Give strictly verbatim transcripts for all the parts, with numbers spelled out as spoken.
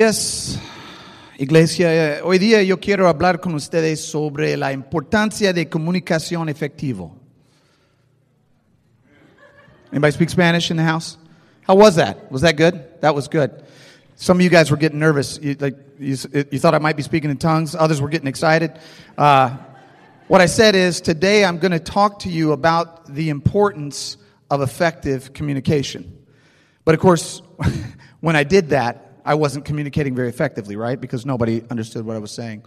Yes, iglesia, hoy día yo quiero hablar con ustedes sobre la importancia de comunicación efectiva. Anybody speak Spanish in the house? How was that? Was that good? That was good. Some of you guys were getting nervous. You, like, you, you thought I might be speaking in tongues. Others were getting excited. Uh, what I said is today I'm going to talk to you about the importance of effective communication. But of course, when I did that, I wasn't communicating very effectively, right? Because nobody understood what I was saying.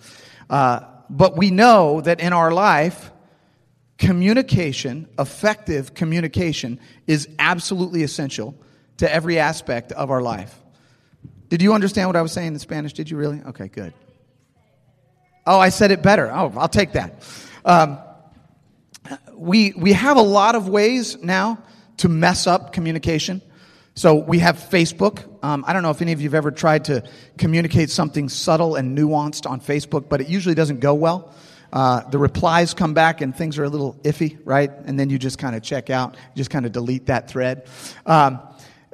Uh, but we know that in our life, communication, effective communication, is absolutely essential to every aspect of our life. Did you understand what I was saying in Spanish? Did you really? Okay, good. Oh, I said it better. Oh, I'll take that. Um, we we have a lot of ways now to mess up communication. So we have Facebook. Um, I don't know if any of you have ever tried to communicate something subtle and nuanced on Facebook, but it usually doesn't go well. Uh, the replies come back and things are a little iffy, right? And then you just kind of check out, just kind of delete that thread. Um,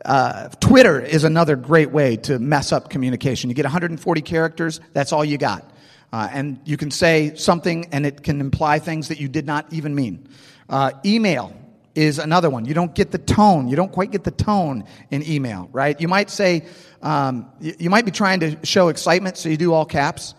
uh, Twitter is another great way to mess up communication. You get one hundred forty characters, that's all you got. Uh, and you can say something and it can imply things that you did not even mean. Uh, email is another one. You don't get the tone. You don't quite get the tone in email, right? You might say, um, you, you might be trying to show excitement, so you do all caps,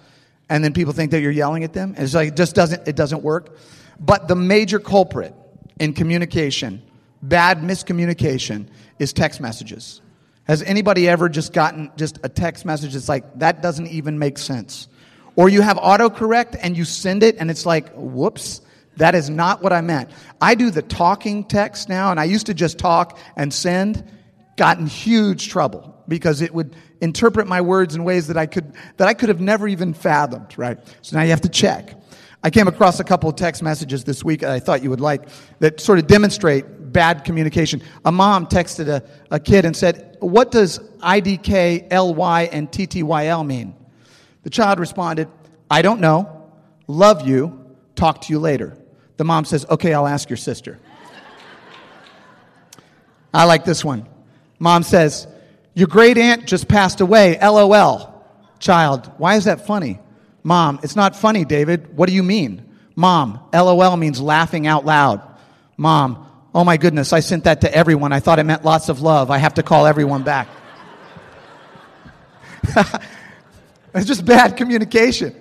and then people think that you're yelling at them. And it's like, it just doesn't, it doesn't work. But the major culprit in communication, bad miscommunication, is text messages. Has anybody ever just gotten just a text message that's like, that doesn't even make sense? Or you have autocorrect and you send it and it's like, whoops. That is not what I meant. I do the talking text now, and I used to just talk and send. Got in huge trouble because it would interpret my words in ways that I could that I could have never even fathomed, right? So now you have to check. I came across a couple of text messages this week that I thought you would like that sort of demonstrate bad communication. A mom texted a, a kid and said, "What does I D K, L Y, and T T Y L mean?" The child responded, "I don't know. Love you. Talk to you later." The mom says, "Okay, I'll ask your sister." I like this one. Mom says, "Your great aunt just passed away, L O L. Child, "Why is that funny?" Mom, "It's not funny, David. What do you mean?" Mom, L O L means laughing out loud. Mom, "Oh my goodness, I sent that to everyone. I thought it meant lots of love. I have to call everyone back." It's just bad communication.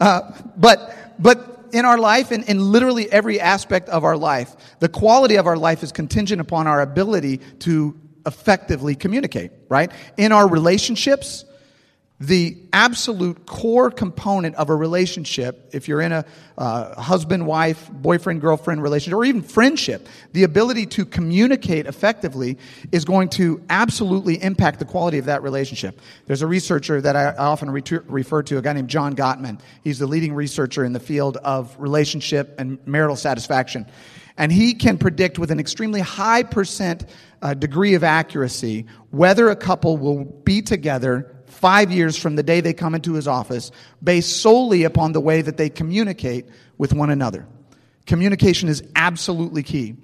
uh, but, but, In our life, and in, in literally every aspect of our life, the quality of our life is contingent upon our ability to effectively communicate, right? In our relationships, the absolute core component of a relationship, if you're in a uh, husband-wife, boyfriend-girlfriend relationship, or even friendship, the ability to communicate effectively is going to absolutely impact the quality of that relationship. There's a researcher that I often re- refer to, a guy named John Gottman. He's the leading researcher in the field of relationship and marital satisfaction. And he can predict with an extremely high percent uh, degree of accuracy whether a couple will be together five years from the day they come into his office, based solely upon the way that they communicate with one another. Communication is absolutely key.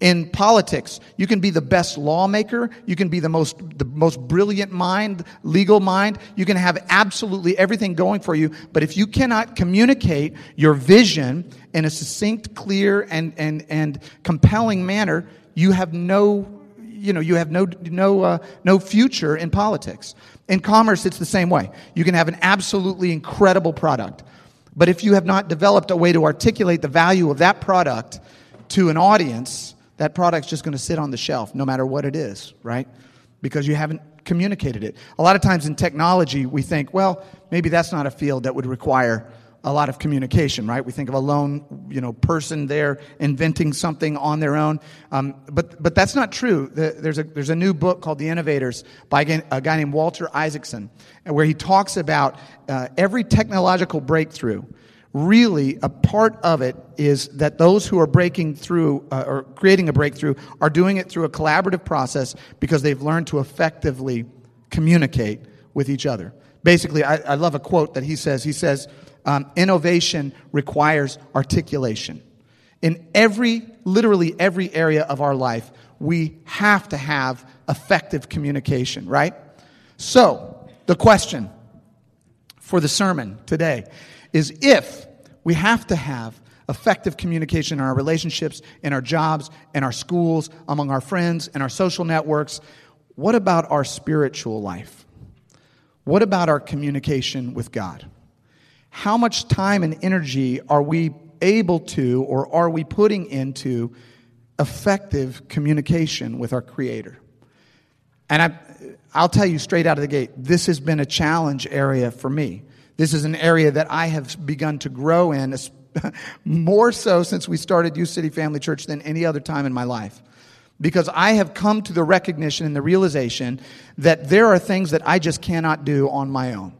In politics, you can be the best lawmaker, you can be the most the most brilliant mind, legal mind, you can have absolutely everything going for you, but if you cannot communicate your vision in a succinct, clear, and and and compelling manner, you have no You know, you have no no uh, no future in politics. In commerce, it's the same way. You can have an absolutely incredible product, but if you have not developed a way to articulate the value of that product to an audience, that product's just going to sit on the shelf no matter what it is, right? Because you haven't communicated it. A lot of times in technology, we think, well, maybe that's not a field that would require a lot of communication, right? We think of a lone, you know, person there inventing something on their own. Um, but but that's not true. The, there's a there's a new book called The Innovators by a guy named Walter Isaacson, where he talks about uh, every technological breakthrough. Really, a part of it is that those who are breaking through uh, or creating a breakthrough are doing it through a collaborative process because they've learned to effectively communicate with each other. Basically, I, I love a quote that he says. He says, Um, innovation requires articulation. In every, literally every area of our life, we have to have effective communication, right? So, the question for the sermon today is, if we have to have effective communication in our relationships, in our jobs, in our schools, among our friends, in our social networks, what about our spiritual life? What about our communication with God? How much time and energy are we able to, or are we putting into effective communication with our Creator? And I, I'll tell you straight out of the gate, this has been a challenge area for me. This is an area that I have begun to grow in, more so since we started U City Family Church than any other time in my life. Because I have come to the recognition and the realization that there are things that I just cannot do on my own.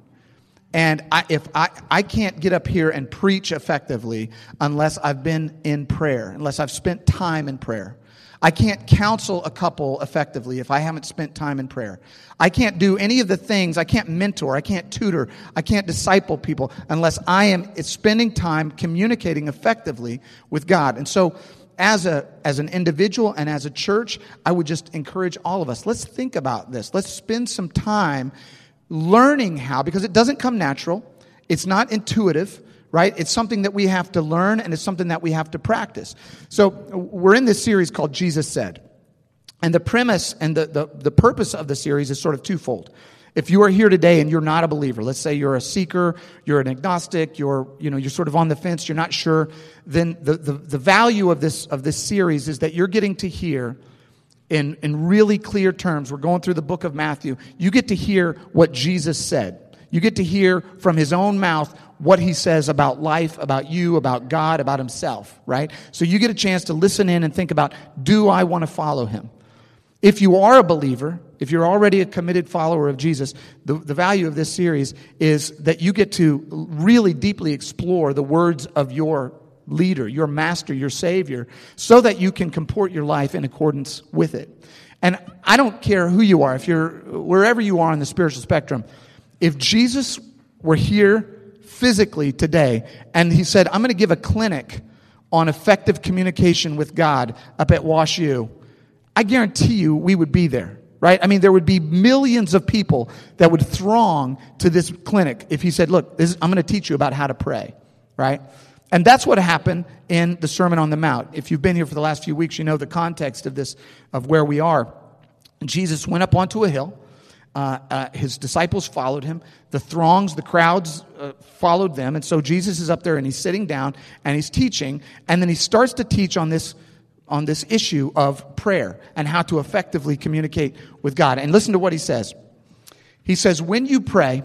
And I, if I, I can't get up here and preach effectively unless I've been in prayer, unless I've spent time in prayer. I can't counsel a couple effectively if I haven't spent time in prayer. I can't do any of the things. I can't mentor. I can't tutor. I can't disciple people unless I am spending time communicating effectively with God. And so As a as an individual and as a church, I would just encourage all of us, let's think about this. Let's spend some time learning how, because it doesn't come natural. It's not intuitive, right? It's something that we have to learn, and it's something that we have to practice. So we're in this series called Jesus Said. And the premise and the, the, the purpose of the series is sort of twofold. If you are here today and you're not a believer, let's say you're a seeker, you're an agnostic, you're you know you're sort of on the fence, you're not sure, then the, the, the value of this of this series is that you're getting to hear in, in really clear terms. We're going through the book of Matthew. You get to hear what Jesus said. You get to hear from his own mouth what he says about life, about you, about God, about himself, right? So you get a chance to listen in and think about, do I want to follow him? If you are a believer, if you're already a committed follower of Jesus, the, the value of this series is that you get to really deeply explore the words of your leader, your master, your savior, so that you can comport your life in accordance with it. And I don't care who you are, if you're wherever you are on the spiritual spectrum, if Jesus were here physically today and he said, I'm going to give a clinic on effective communication with God up at Wash U, I guarantee you we would be there. Right? I mean, there would be millions of people that would throng to this clinic if he said, look, this is, I'm going to teach you about how to pray. Right? And that's what happened in the Sermon on the Mount. If you've been here for the last few weeks, you know the context of this, of where we are. Jesus went up onto a hill. Uh, uh, his disciples followed him. The throngs, the crowds uh, followed them. And so Jesus is up there and he's sitting down and he's teaching. And then he starts to teach on this on this issue of prayer and how to effectively communicate with God. And listen to what he says. He says, when you pray,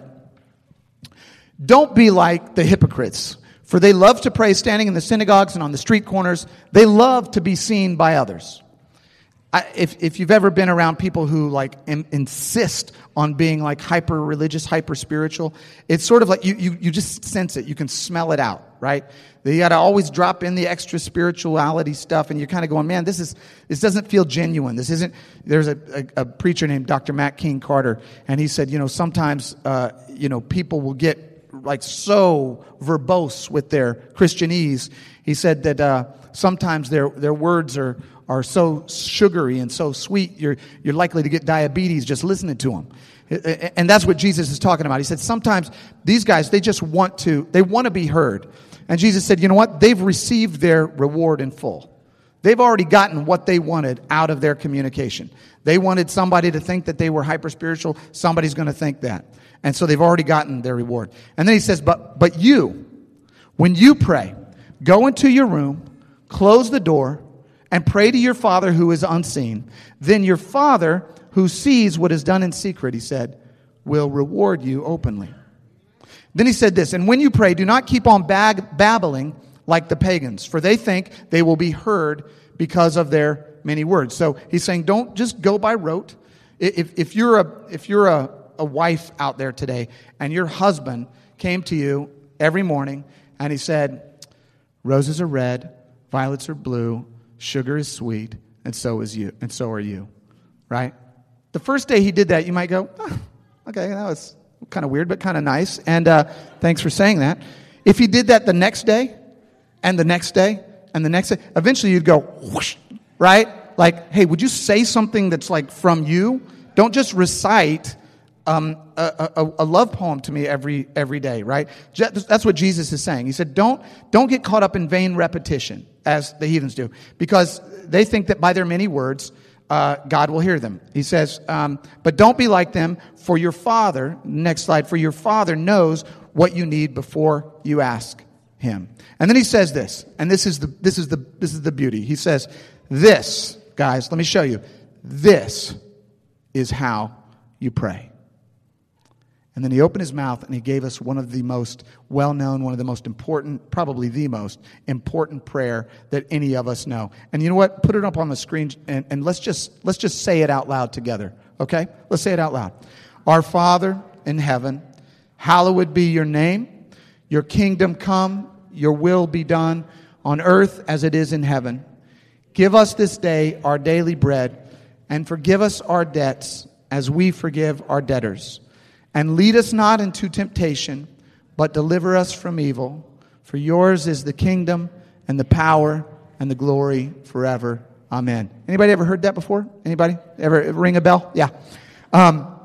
don't be like the hypocrites, for they love to pray standing in the synagogues and on the street corners. They love to be seen by others. I, if, if you've ever been around people who like in, insist on being like hyper-religious, hyper-spiritual, it's sort of like you, you, you just sense it. You can smell it out, right? You got to always drop in the extra spirituality stuff, and you're kind of going, man, this is this doesn't feel genuine. This isn't. There's a, a, a preacher named Doctor Matt King Carter, and he said, you know, sometimes uh, you know people will get like so verbose with their Christianese. He said that uh, sometimes their their words are. are so sugary and so sweet, you're you're likely to get diabetes just listening to them. And that's what Jesus is talking about. He said, sometimes these guys, they just want to, they want to be heard. And Jesus said, you know what? They've received their reward in full. They've already gotten what they wanted out of their communication. They wanted somebody to think that they were hyper-spiritual. Somebody's going to think that. And so they've already gotten their reward. And then he says, but but you, when you pray, go into your room, close the door, and pray to your Father who is unseen. Then your Father who sees what is done in secret, he said, will reward you openly. Then he said this, and when you pray, do not keep on bag- babbling like the pagans, for they think they will be heard because of their many words. So he's saying, don't just go by rote. If, if you're a if you're a, a wife out there today, and your husband came to you every morning, and he said, roses are red, violets are blue, sugar is sweet, and so is you, and so are you, right? The first day he did that, you might go, oh, okay, that was kind of weird, but kind of nice, and uh, thanks for saying that. If he did that the next day, and the next day, and the next day, eventually you'd go, whoosh, right? Like, hey, would you say something that's like from you? Don't just recite um, a, a, a love poem to me every every day, right? Je- that's what Jesus is saying. He said, don't, don't get caught up in vain repetition, as the heathens do, because they think that by their many words, uh, God will hear them. He says, um, but don't be like them, for your Father, next slide, for your Father knows what you need before you ask him. And then he says this, and this is the this is the this is the beauty. He says, this, guys, let me show you. This is how you pray. And then he opened his mouth and he gave us one of the most well-known, one of the most important, probably the most important prayer that any of us know. And you know what? Put it up on the screen and, and let's just let's just say it out loud together. Okay? Let's say it out loud. Our Father in heaven, hallowed be your name. Your kingdom come, your will be done on earth as it is in heaven. Give us this day our daily bread, and forgive us our debts as we forgive our debtors. And lead us not into temptation, but deliver us from evil. For yours is the kingdom and the power and the glory forever. Amen. Anybody ever heard that before? Anybody ever ring a bell? Yeah. Um,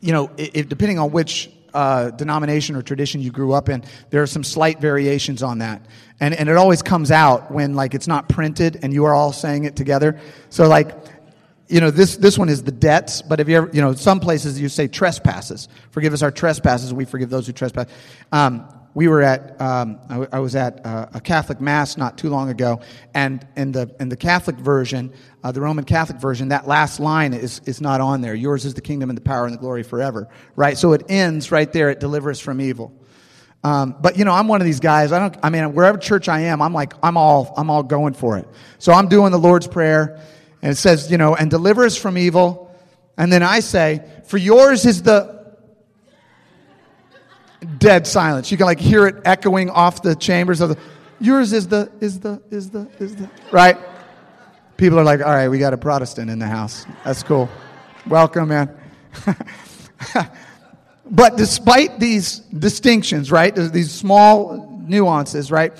you know, if, depending on which uh, denomination or tradition you grew up in, there are some slight variations on that. And, and it always comes out when, like, it's not printed and you are all saying it together. So, like... You know, this, this one is the debts, but if you ever, you know, some places you say trespasses. Forgive us our trespasses, we forgive those who trespass. Um, we were at, um, I, w- I was at uh, a Catholic mass not too long ago, and in the in the Catholic version, uh, the Roman Catholic version, that last line is is not on there. Yours is the kingdom and the power and the glory forever, right? So it ends right there. It delivers from evil. Um, but you know, I'm one of these guys. I don't. I mean, wherever church I am, I'm like, I'm all, I'm all going for it. So I'm doing the Lord's Prayer. And it says, you know, and deliver us from evil. And then I say, for yours is the dead silence. You can like hear it echoing off the chambers of the, yours is the, is the, is the, is the, right? People are like, all right, we got a Protestant in the house. That's cool. Welcome, man. But despite these distinctions, right, these small nuances, right,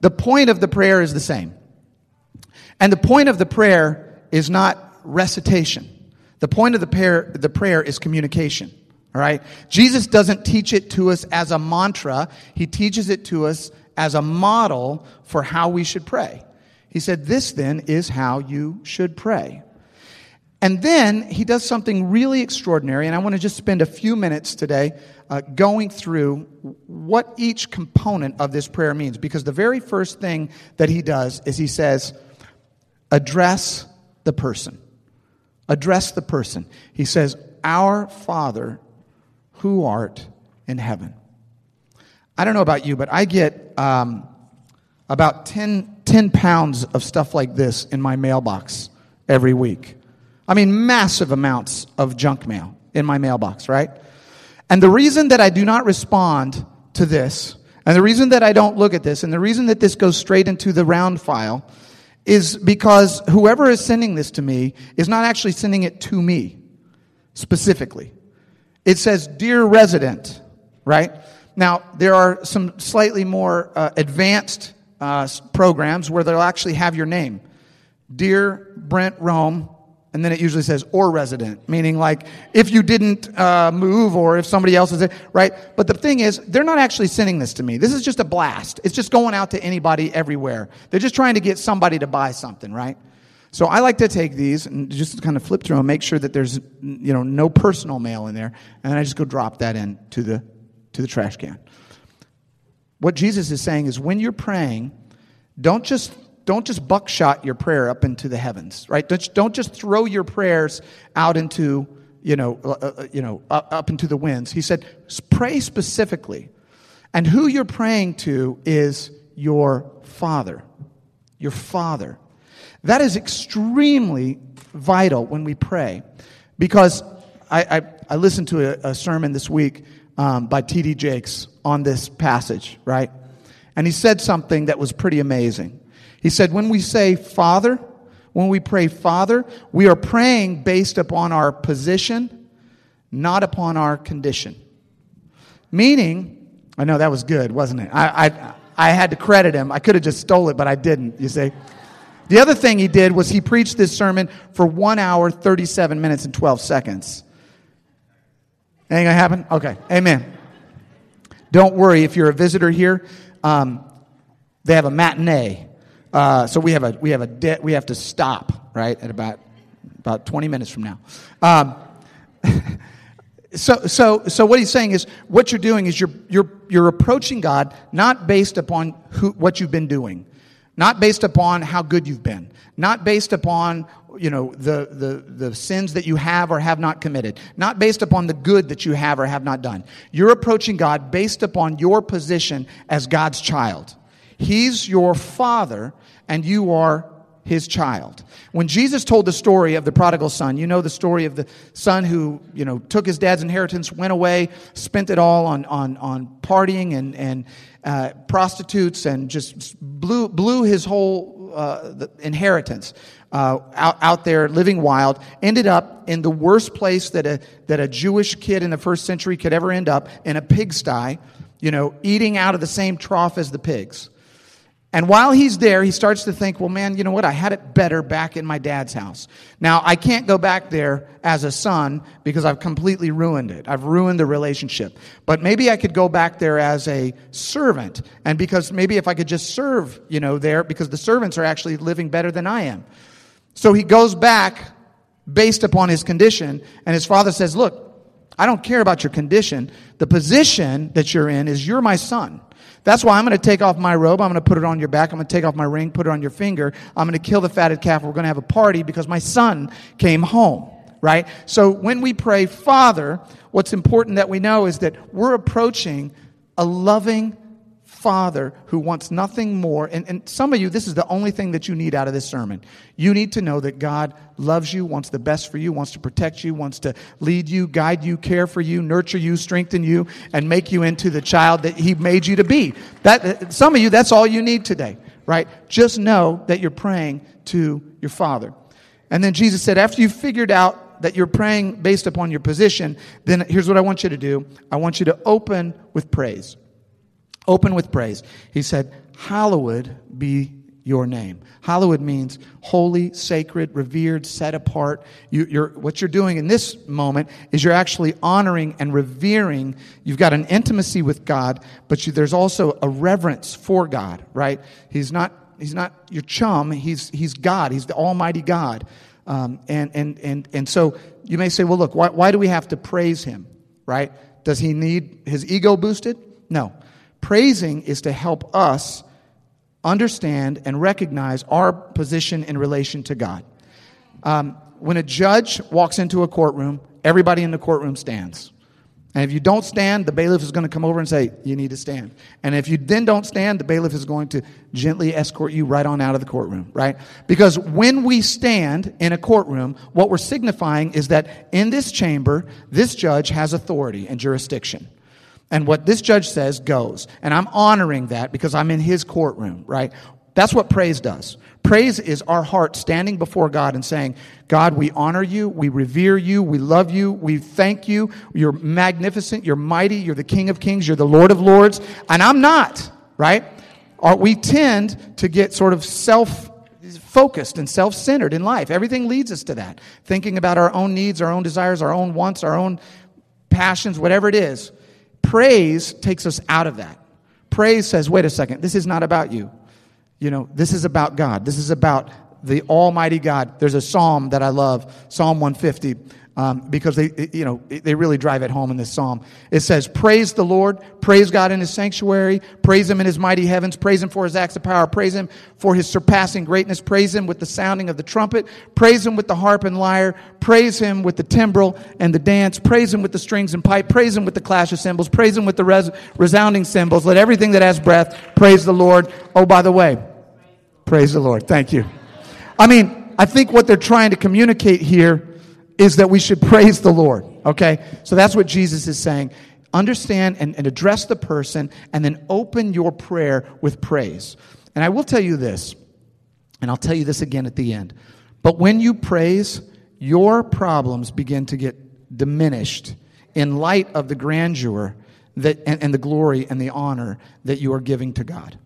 the point of the prayer is the same. And the point of the prayer is not recitation. The point of the prayer, the prayer is communication, all right? Jesus doesn't teach it to us as a mantra. He teaches it to us as a model for how we should pray. He said, this then is how you should pray. And then he does something really extraordinary, and I want to just spend a few minutes today uh, going through what each component of this prayer means, because the very first thing that he does is he says, address the person. Address the person. He says, our Father who art in heaven. I don't know about you, but I get um, about ten, ten pounds of stuff like this in my mailbox every week. I mean, massive amounts of junk mail in my mailbox, right? And the reason that I do not respond to this, and the reason that I don't look at this, and the reason that this goes straight into the round file is because whoever is sending this to me is not actually sending it to me specifically. It says, dear resident, right? Now, there are some slightly more uh, advanced uh, programs where they'll actually have your name. Dear Brent Rome, and then it usually says, or resident, meaning like if you didn't uh, move or if somebody else is there, right? But the thing is, they're not actually sending this to me. This is just a blast. It's just going out to anybody everywhere. They're just trying to get somebody to buy something, right? So I like to take these and just kind of flip through them, make sure that there's, you know, no personal mail in there. And then I just go drop that in to the, to the trash can. What Jesus is saying is when you're praying, don't just... Don't just buckshot your prayer up into the heavens, right? Don't just throw your prayers out into, you know, uh, you know, up into the winds. He said, pray specifically. And who you're praying to is your Father. Your Father. That is extremely vital when we pray. Because I, I, I listened to a, a sermon this week um, by T D Jakes on this passage, right? And he said something that was pretty amazing. He said, when we say Father, when we pray Father, we are praying based upon our position, not upon our condition. Meaning, I know that was good, wasn't it? I I, I had to credit him. I could have just stole it, but I didn't, you see. The other thing he did was he preached this sermon for one hour, thirty-seven minutes, and twelve seconds. Ain't gonna happen? Okay. Amen. Don't worry if you're a visitor here. Um, they have a matinee, uh, so we have a we have a de- we have to stop right at about about twenty minutes from now. Um, so so so what he's saying is what you're doing is you're you're you're approaching God not based upon who what you've been doing, not based upon how good you've been, not based upon you know the the the sins that you have or have not committed, not based upon the good that you have or have not done. You're approaching God based upon your position as God's child. He's your father and you are his child. When Jesus told the story of the prodigal son, you know the story of the son who, you know, took his dad's inheritance, went away, spent it all on on on partying and and uh, prostitutes and just blew blew his whole uh, the inheritance. Uh, out, out there living wild, ended up in the worst place that a that a Jewish kid in the first century could ever end up, in a pigsty, you know, eating out of the same trough as the pigs. And while he's there, he starts to think, well, man, you know what? I had it better back in my dad's house. Now, I can't go back there as a son because I've completely ruined it. I've ruined the relationship. But maybe I could go back there as a servant. And because maybe if I could just serve, you know, there, because the servants are actually living better than I am. So he goes back based upon his condition, and his father says, look, I don't care about your condition. The position that you're in is you're my son. That's why I'm going to take off my robe. I'm going to put it on your back. I'm going to take off my ring, put it on your finger. I'm going to kill the fatted calf. We're going to have a party because my son came home, right? So when we pray, Father, what's important that we know is that we're approaching a loving Father who wants nothing more. And, and some of you, this is the only thing that you need out of this sermon. You need to know that God loves you, wants the best for you, wants to protect you, wants to lead you, guide you, care for you, nurture you, strengthen you, and make you into the child that he made you to be. That some of you, that's all you need today, right? Just know that you're praying to your Father. And then Jesus said, after you've figured out that you're praying based upon your position, then here's what I want you to do. I want you to open with praise. Open with praise. He said, hallowed be your name. Hallowed means holy, sacred, revered, set apart. You, you're, what you're doing in this moment is you're actually honoring and revering. You've got an intimacy with God, but you, there's also a reverence for God, right? He's not He's not your chum. He's He's God. He's the Almighty God. Um, and, and, and, and so you may say, well, look, why, why do we have to praise him, right? Does he need his ego boosted? No. Praising is to help us understand and recognize our position in relation to God. Um, when a judge walks into a courtroom, everybody in the courtroom stands. And if you don't stand, the bailiff is going to come over and say, you need to stand. And if you then don't stand, the bailiff is going to gently escort you right on out of the courtroom, right? Because when we stand in a courtroom, what we're signifying is that in this chamber, this judge has authority and jurisdiction. And what this judge says goes. And I'm honoring that because I'm in his courtroom, right? That's what praise does. Praise is our heart standing before God and saying, God, we honor you, we revere you, we love you, we thank you. You're magnificent, you're mighty, you're the King of Kings, you're the Lord of Lords. And I'm not, right? Or we tend to get sort of self focused and self-centered in life. Everything leads us to that. Thinking about our own needs, our own desires, our own wants, our own passions, whatever it is. Praise takes us out of that. Praise says, wait a second, this is not about you. You know, this is about God. This is about the Almighty God. There's a psalm that I love, Psalm one fifty, um, because they, you know, they really drive it home in this psalm. It says, praise the Lord, praise God in his sanctuary, praise him in his mighty heavens, praise him for his acts of power, praise him for his surpassing greatness, praise him with the sounding of the trumpet, praise him with the harp and lyre, praise him with the timbrel and the dance, praise him with the strings and pipe, praise him with the clash of cymbals, praise him with the res- resounding cymbals. Let everything that has breath praise the Lord. Oh, by the way, praise the Lord. Thank you. I mean, I think what they're trying to communicate here is that we should praise the Lord, okay? So that's what Jesus is saying. Understand and, and address the person, and then open your prayer with praise. And I will tell you this, and I'll tell you this again at the end, but when you praise, your problems begin to get diminished in light of the grandeur that and, and the glory and the honor that you are giving to God.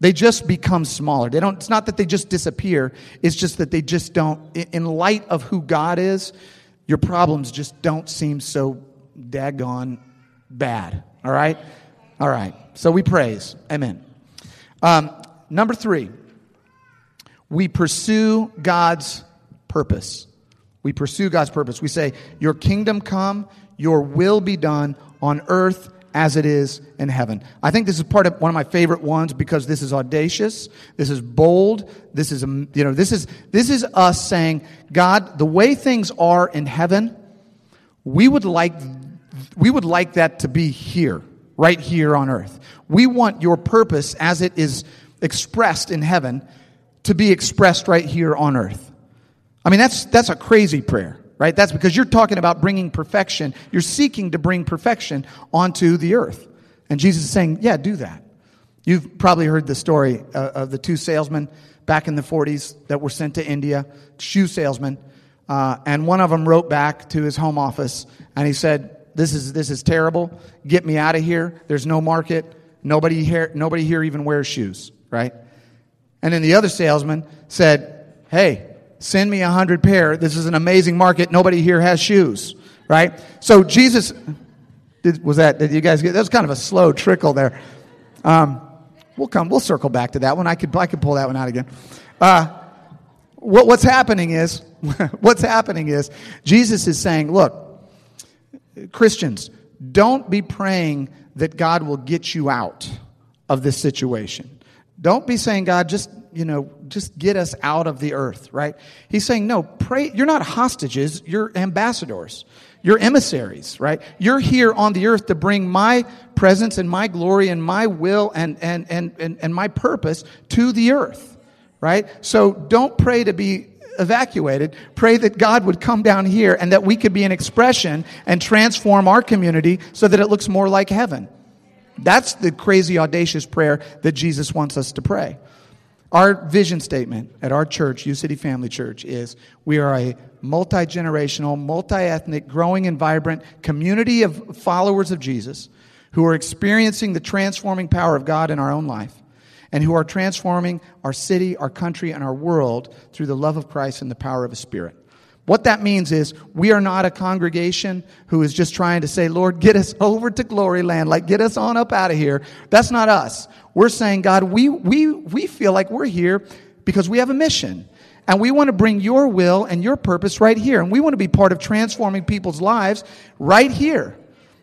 They just become smaller. They don't. It's not that they just disappear. It's just that they just don't. In light of who God is, your problems just don't seem so daggone bad. All right? All right. So we praise. Amen. Um, number three, we pursue God's purpose. We pursue God's purpose. We say, your kingdom come, your will be done on earth as it is in heaven. I think this is part of one of my favorite ones because this is audacious. This is bold. This is, you know, this is, this is us saying, God, the way things are in heaven, we would like, we would like that to be here, right here on earth. We want your purpose as it is expressed in heaven to be expressed right here on earth. I mean, that's, that's a crazy prayer. Right? That's because you're talking about bringing perfection. You're seeking to bring perfection onto the earth. And Jesus is saying, yeah, do that. You've probably heard the story uh, of the two salesmen back in the forties that were sent to India, shoe salesmen. Uh, and one of them wrote back to his home office and he said, this is this is terrible. Get me out of here. There's no market. Nobody here, nobody here even wears shoes. Right? And then the other salesman said, hey, send me a hundred pair. This is an amazing market. Nobody here has shoes, right? So Jesus, did, was that, did you guys get, that was kind of a slow trickle there. Um, we'll come, we'll circle back to that one. I could, I could pull that one out again. Uh, what, what's happening is, what's happening is Jesus is saying, look, Christians, don't be praying that God will get you out of this situation. Don't be saying, God, just, you know, just get us out of the earth, right? He's saying, no, pray. You're not hostages. You're ambassadors. You're emissaries, right? You're here on the earth to bring my presence and my glory and my will and, and, and, and, and my purpose to the earth, right? So don't pray to be evacuated. Pray that God would come down here and that we could be an expression and transform our community so that it looks more like heaven. That's the crazy, audacious prayer that Jesus wants us to pray. Our vision statement at our church, U City Family Church, is we are a multi-generational, multi-ethnic, growing and vibrant community of followers of Jesus who are experiencing the transforming power of God in our own life and who are transforming our city, our country, and our world through the love of Christ and the power of His Spirit. What that means is we are not a congregation who is just trying to say, Lord, get us over to glory land, like get us on up out of here. That's not us. We're saying, God, we we we feel like we're here because we have a mission. And we want to bring your will and your purpose right here. And we want to be part of transforming people's lives right here.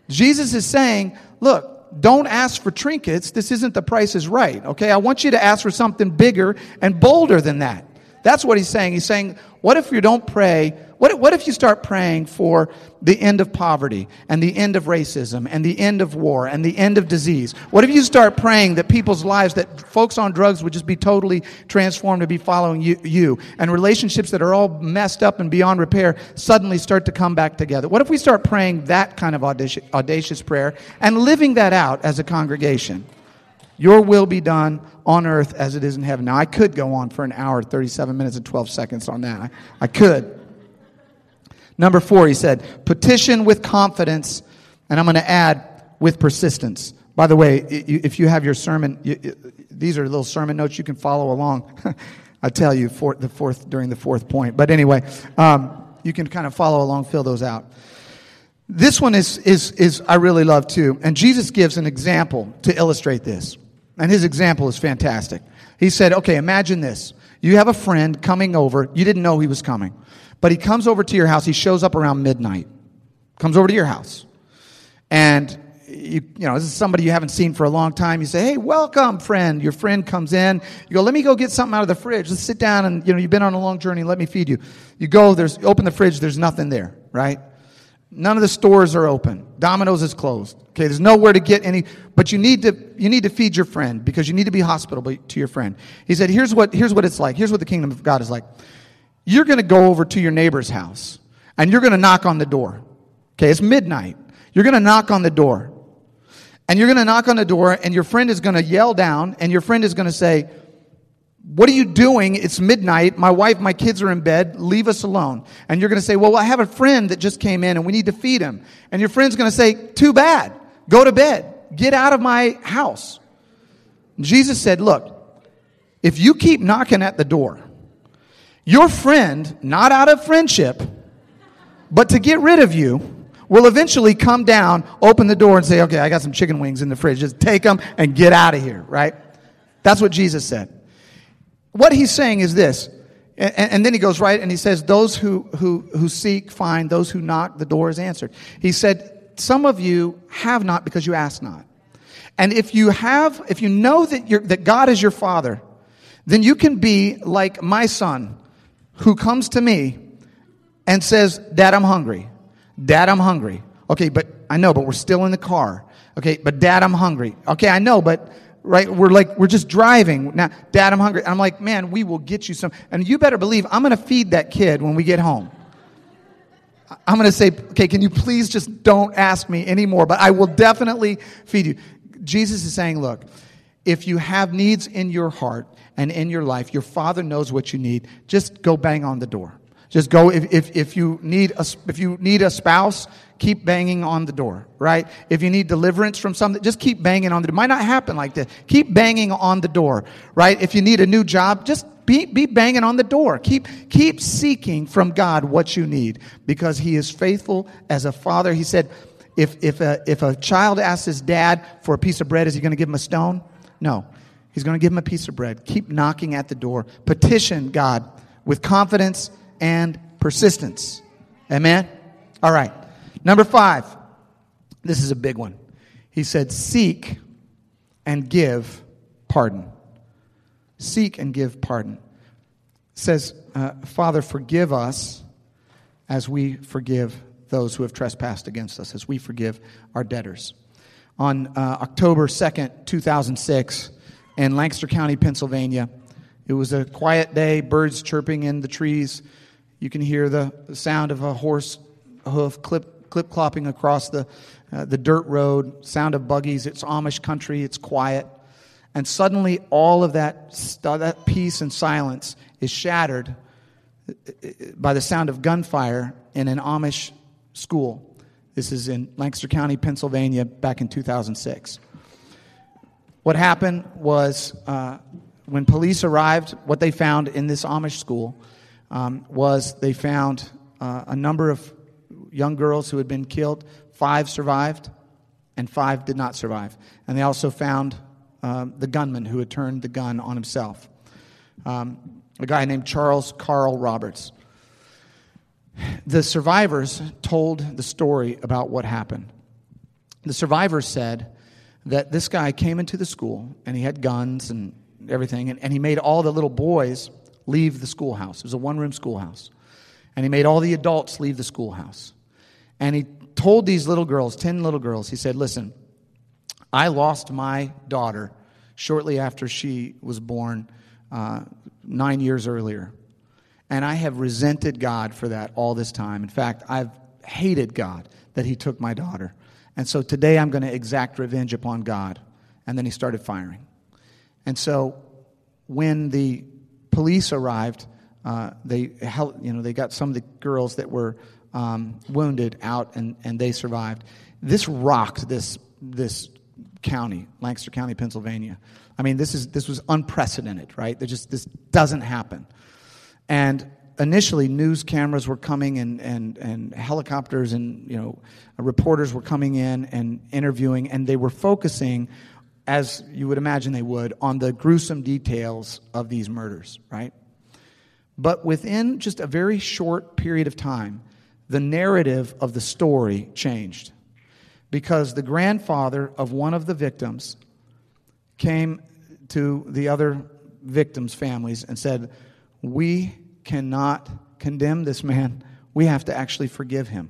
Jesus is saying, look, don't ask for trinkets. This isn't The Price Is Right, okay? I want you to ask for something bigger and bolder than that. That's what he's saying. He's saying, what if you don't pray? What, what if you start praying for the end of poverty and the end of racism and the end of war and the end of disease? What if you start praying that people's lives, that folks on drugs would just be totally transformed to be following you, you and relationships that are all messed up and beyond repair suddenly start to come back together? What if we start praying that kind of audacious, audacious prayer and living that out as a congregation? Your will be done on earth as it is in heaven. Now, I could go on for an hour, thirty-seven minutes and twelve seconds on that. I, I could. Number four, he said, petition with confidence, and I'm going to add with persistence. By the way, if you have your sermon, you, these are little sermon notes you can follow along. I tell you for the fourth during the fourth point. But anyway, um, you can kind of follow along, fill those out. This one is, is, is I really love too. And Jesus gives an example to illustrate this. And his example is fantastic. He said, okay, imagine this. You have a friend coming over. You didn't know he was coming. But he comes over to your house. He shows up around midnight. Comes over to your house. And, you, you know, this is somebody you haven't seen for a long time. You say, hey, welcome, friend. Your friend comes in. You go, let me go get something out of the fridge. Let's sit down and, you know, you've been on a long journey. Let me feed you. You go, there's open the fridge. There's nothing there, right? None of the stores are open. Domino's is closed. Okay, there's nowhere to get any, but you need to you need to feed your friend because you need to be hospitable to your friend. He said, here's what here's what it's like. Here's what the kingdom of God is like. You're going to go over to your neighbor's house and you're going to knock on the door. Okay, it's midnight. You're going to knock on the door. And you're going to knock on the door and your friend is going to yell down and your friend is going to say, what are you doing? It's midnight. My wife, my kids are in bed. Leave us alone. And you're going to say, well, I have a friend that just came in and we need to feed him. And your friend's going to say, too bad. Go to bed. Get out of my house. Jesus said, look, if you keep knocking at the door, your friend, not out of friendship, but to get rid of you, will eventually come down, open the door, and say, okay, I got some chicken wings in the fridge. Just take them and get out of here, right? That's what Jesus said. What he's saying is this, and, and then he goes right and he says, those who, who, who seek, find. Those who knock, the door is answered. He said, some of you have not because you ask not. And if you have, if you know that you're, that God is your Father, then you can be like my son who comes to me and says, Dad, I'm hungry. Dad, I'm hungry. Okay, but I know, but we're still in the car. Okay, but Dad, I'm hungry. Okay, I know, but right, we're like, we're just driving. Now, Dad, I'm hungry. And I'm like, man, we will get you some. And you better believe I'm going to feed that kid when we get home. I'm going to say, okay, can you please just don't ask me anymore, but I will definitely feed you. Jesus is saying, look, if you have needs in your heart and in your life, your Father knows what you need. Just go bang on the door. Just go, if, if, if you need a, if you need a spouse, keep banging on the door, right? If you need deliverance from something, just keep banging on the door. It might not happen like this. Keep banging on the door, right? If you need a new job, just be, be banging on the door. Keep, keep seeking from God what you need, because he is faithful as a father. He said, if, if a, if a child asks his dad for a piece of bread, is he going to give him a stone? No. He's going to give him a piece of bread. Keep knocking at the door. Petition God with confidence and persistence. Amen? All right. Number five. This is a big one. He said, seek and give pardon. Seek and give pardon. It says, uh, Father, forgive us as we forgive those who have trespassed against us, as we forgive our debtors. On uh, October second, two thousand six, in Lancaster County, Pennsylvania, it was a quiet day, birds chirping in the trees. You can hear the sound of a horse hoof clip clip clopping across the uh, the dirt road, sound of buggies. It's Amish country. It's quiet, and suddenly all of that st- that peace and silence is shattered by the sound of gunfire in an Amish school. This is in Lancaster County, Pennsylvania, back in two thousand six. What happened was, uh, when police arrived, what they found in this Amish school Um, was they found uh, a number of young girls who had been killed. Five survived, and five did not survive. And they also found um, the gunman who had turned the gun on himself, um, a guy named Charles Carl Roberts. The survivors told the story about what happened. The survivors said that this guy came into the school, and he had guns and everything, and, and he made all the little boys leave the schoolhouse. It was a one-room schoolhouse. And he made all the adults leave the schoolhouse. And he told these little girls, ten little girls, he said, listen, I lost my daughter shortly after she was born, uh, nine years earlier. And I have resented God for that all this time. In fact, I've hated God that he took my daughter. And so today I'm going to exact revenge upon God. And then he started firing. And so when the police arrived, uh, they held, you know, they got some of the girls that were um, wounded out, and, and they survived. This rocked this this county, Lancaster County, Pennsylvania. I mean, this is this was unprecedented, right? They just this doesn't happen. And initially, news cameras were coming, and and and helicopters, and you know, reporters were coming in and interviewing, and they were focusing, as you would imagine they would, on the gruesome details of these murders, right? But within just a very short period of time, the narrative of the story changed, because the grandfather of one of the victims came to the other victims' families and said, we cannot condemn this man. We have to actually forgive him.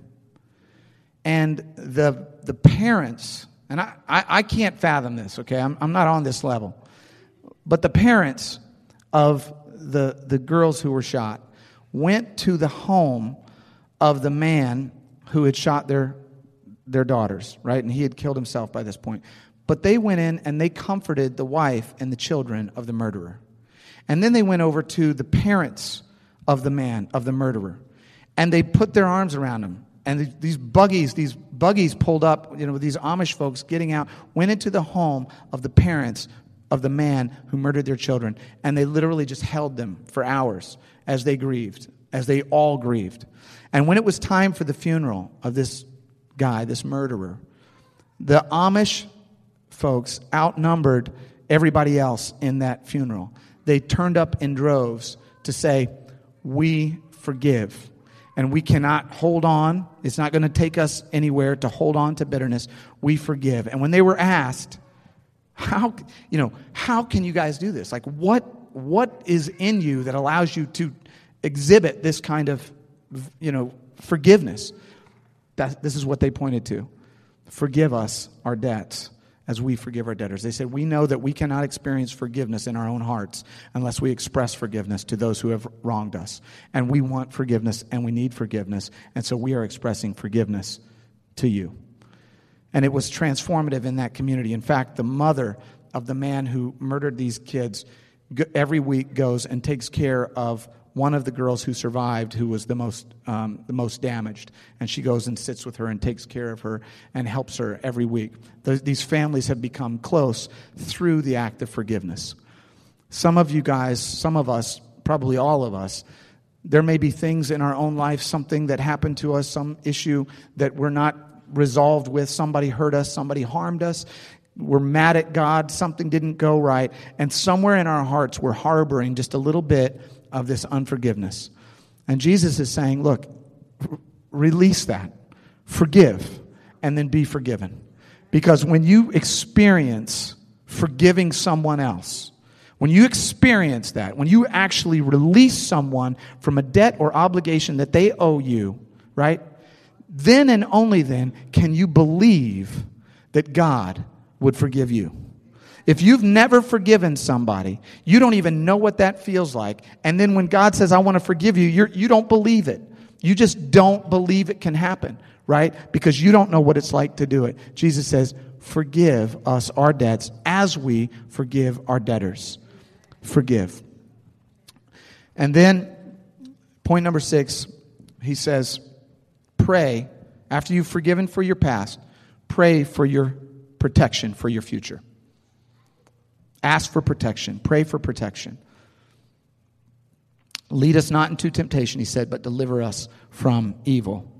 And the the parents... And I, I, I can't fathom this, okay? I'm, I'm not on this level. But the parents of the, the girls who were shot went to the home of the man who had shot their, their daughters, right? And he had killed himself by this point. But they went in and they comforted the wife and the children of the murderer. And then they went over to the parents of the man, of the murderer. And they put their arms around him. And these buggies, these buggies pulled up, you know, these Amish folks getting out, went into the home of the parents of the man who murdered their children. And they literally just held them for hours as they grieved, as they all grieved. And when it was time for the funeral of this guy, this murderer. The Amish folks outnumbered everybody else in that funeral. They turned up in droves to say, we forgive. And we cannot hold on. It's not going to take us anywhere to hold on to bitterness. We forgive. And when they were asked, how, you know, how can you guys do this? Like, what, what is in you that allows you to exhibit this kind of, you know, forgiveness? That, this is what they pointed to. Forgive us our debts as we forgive our debtors. They said, we know that we cannot experience forgiveness in our own hearts unless we express forgiveness to those who have wronged us. And we want forgiveness, and we need forgiveness, and so we are expressing forgiveness to you. And it was transformative in that community. In fact, the mother of the man who murdered these kids every week goes and takes care of one of the girls who survived, who was the most um, the most damaged, and she goes and sits with her and takes care of her and helps her every week. Th- these families have become close through the act of forgiveness. Some of you guys, some of us, probably all of us, there may be things in our own life, something that happened to us, some issue that we're not resolved with. Somebody hurt us, somebody harmed us. We're mad at God, something didn't go right, and somewhere in our hearts we're harboring just a little bit of this unforgiveness. And Jesus is saying, look, r- release that. Forgive, and then be forgiven. Because when you experience forgiving someone else, when you experience that, when you actually release someone from a debt or obligation that they owe you, right? Then and only then can you believe that God would forgive you. If you've never forgiven somebody, you don't even know what that feels like. And then when God says, I want to forgive you, you're, you don't believe it. You just don't believe it can happen, right? Because you don't know what it's like to do it. Jesus says, forgive us our debts as we forgive our debtors. Forgive. And then, point number six, he says, pray. After you've forgiven for your past, pray for your protection for your future. Ask for protection. Pray for protection. Lead us not into temptation, he said, but deliver us from evil.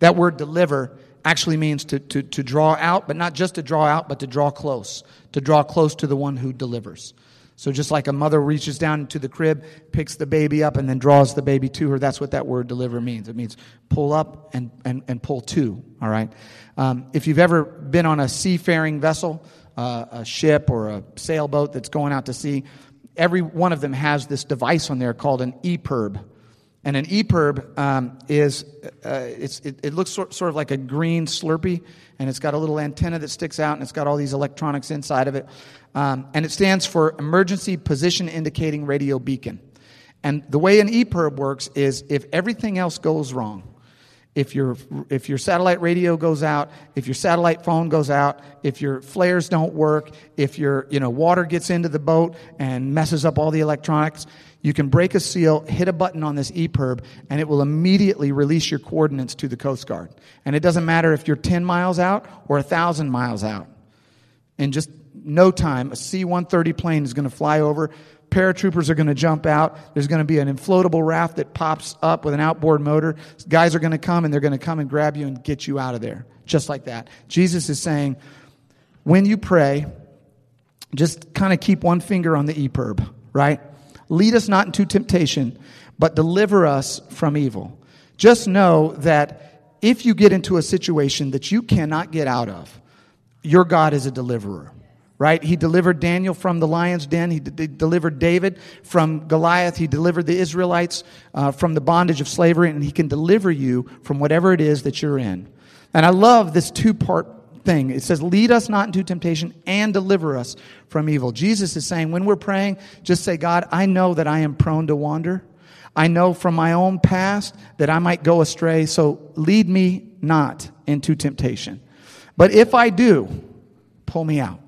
That word deliver actually means to, to, to draw out, but not just to draw out, but to draw close. To draw close to the one who delivers. So just like a mother reaches down into the crib, picks the baby up, and then draws the baby to her, that's what that word deliver means. It means pull up and, and, and pull to, all right? Um, if you've ever been on a seafaring vessel, Uh, a ship or a sailboat that's going out to sea, every one of them has this device on there called an E P I R B. And an E P I R B um, is, uh, it's, it, it looks sort, sort of like a green Slurpee, and it's got a little antenna that sticks out, and it's got all these electronics inside of it. Um, and it stands for Emergency Position Indicating Radio Beacon. And the way an E P I R B works is if everything else goes wrong, If your if your satellite radio goes out, if your satellite phone goes out, if your flares don't work, if your you know water gets into the boat and messes up all the electronics, you can break a seal, hit a button on this E P I R B, and it will immediately release your coordinates to the Coast Guard. And it doesn't matter if you're ten miles out or one thousand miles out. In just no time, a C one thirty plane is going to fly over. Paratroopers are going to jump out. There's going to be an inflatable raft that pops up with an outboard motor. Guys are going to come, and they're going to come and grab you and get you out of there, just like that. Jesus is saying, when you pray, just kind of keep one finger on the E P I R B, right? Lead us not into temptation, but deliver us from evil. Just know that if you get into a situation that you cannot get out of, your God is a deliverer. Right? He delivered Daniel from the lion's den. He d- delivered David from Goliath. He delivered the Israelites uh, from the bondage of slavery. And he can deliver you from whatever it is that you're in. And I love this two-part thing. It says, lead us not into temptation and deliver us from evil. Jesus is saying, when we're praying, just say, God, I know that I am prone to wander. I know from my own past that I might go astray. So lead me not into temptation. But if I do, pull me out.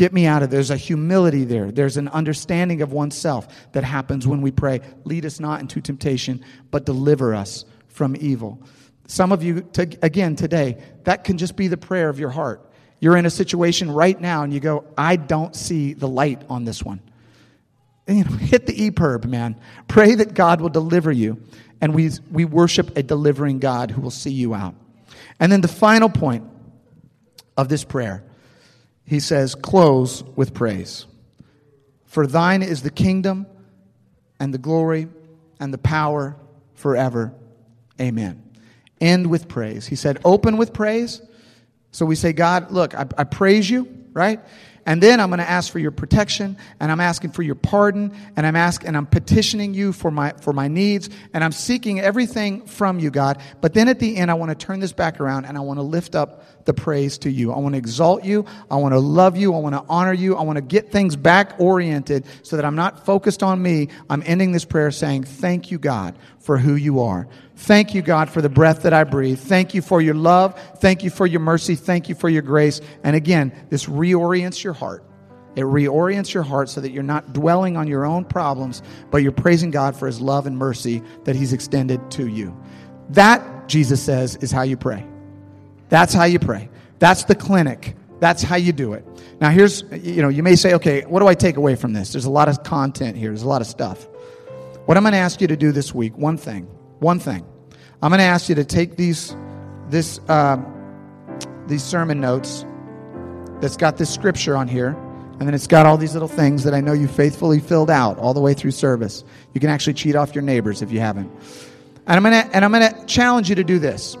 Get me out of there. There's a humility there. There's an understanding of oneself that happens when we pray. Lead us not into temptation, but deliver us from evil. Some of you, to, again, today, that can just be the prayer of your heart. You're in a situation right now, and you go, I don't see the light on this one. You know, hit the E P I R B, man. Pray that God will deliver you, and we we worship a delivering God who will see you out. And then the final point of this prayer, he says, close with praise. For thine is the kingdom and the glory and the power forever. Amen. End with praise. He said, open with praise. So we say, God, look, I, I praise you, right? And then I'm going to ask for your protection, and I'm asking for your pardon, and I'm asking, and I'm petitioning you for my for my needs, and I'm seeking everything from you, God. But then at the end, I want to turn this back around, and I want to lift up the praise to you. I want to exalt you. I want to love you. I want to honor you. I want to get things back oriented so that I'm not focused on me. I'm ending this prayer saying, thank you, God, for who you are. Thank you, God, for the breath that I breathe. Thank you for your love. Thank you for your mercy. Thank you for your grace. And again, this reorients your heart. It reorients your heart so that you're not dwelling on your own problems, but you're praising God for his love and mercy that he's extended to you. That, Jesus says, is how you pray. That's how you pray. That's the clinic. That's how you do it. Now, here's, you know, you may say, okay, what do I take away from this? There's a lot of content here. There's a lot of stuff. What I'm going to ask you to do this week, one thing, one thing. I'm going to ask you to take these, this, uh, these sermon notes that's got this scripture on here, and then it's got all these little things that I know you faithfully filled out all the way through service. You can actually cheat off your neighbors if you haven't. And I'm gonna and I'm gonna challenge you to do this.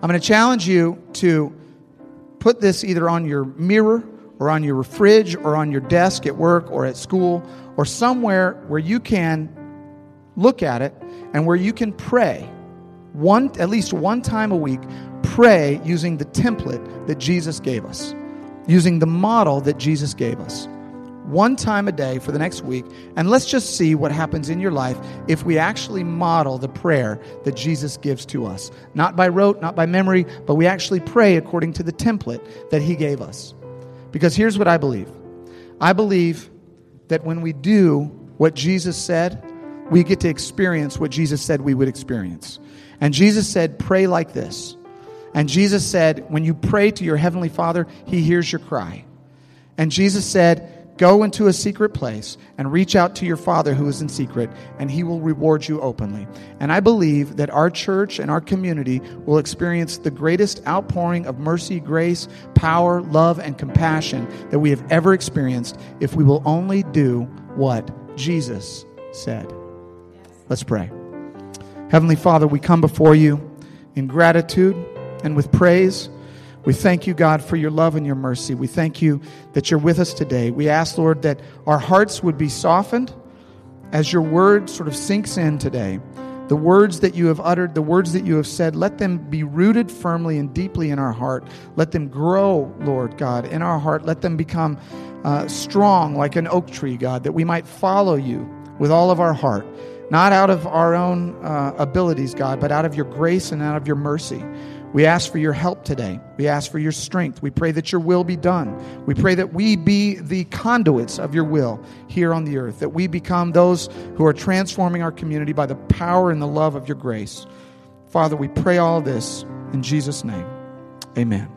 I'm gonna challenge you to put this either on your mirror or on your fridge or on your desk at work or at school or somewhere where you can look at it and where you can pray one at least one time a week. Pray using the template that Jesus gave us, using the model that Jesus gave us, one time a day for the next week. And let's just see what happens in your life if we actually model the prayer that Jesus gives to us. Not by rote, not by memory, but we actually pray according to the template that he gave us. Because here's what I believe. I believe that when we do what Jesus said, we get to experience what Jesus said we would experience. And Jesus said, pray like this. And Jesus said, when you pray to your heavenly Father, he hears your cry. And Jesus said, go into a secret place and reach out to your Father who is in secret, and he will reward you openly. And I believe that our church and our community will experience the greatest outpouring of mercy, grace, power, love, and compassion that we have ever experienced if we will only do what Jesus said. Let's pray. Heavenly Father, we come before you in gratitude and with praise. We thank you, God, for your love and your mercy. We thank you that you're with us today. We ask, Lord, that our hearts would be softened as your word sort of sinks in today. The words that you have uttered, the words that you have said, let them be rooted firmly and deeply in our heart. Let them grow, Lord God, in our heart. Let them become uh, strong like an oak tree, God, that we might follow you with all of our heart, not out of our own uh, abilities, God, but out of your grace and out of your mercy. We ask for your help today. We ask for your strength. We pray that your will be done. We pray that we be the conduits of your will here on the earth, that we become those who are transforming our community by the power and the love of your grace. Father, we pray all this in Jesus' name. Amen.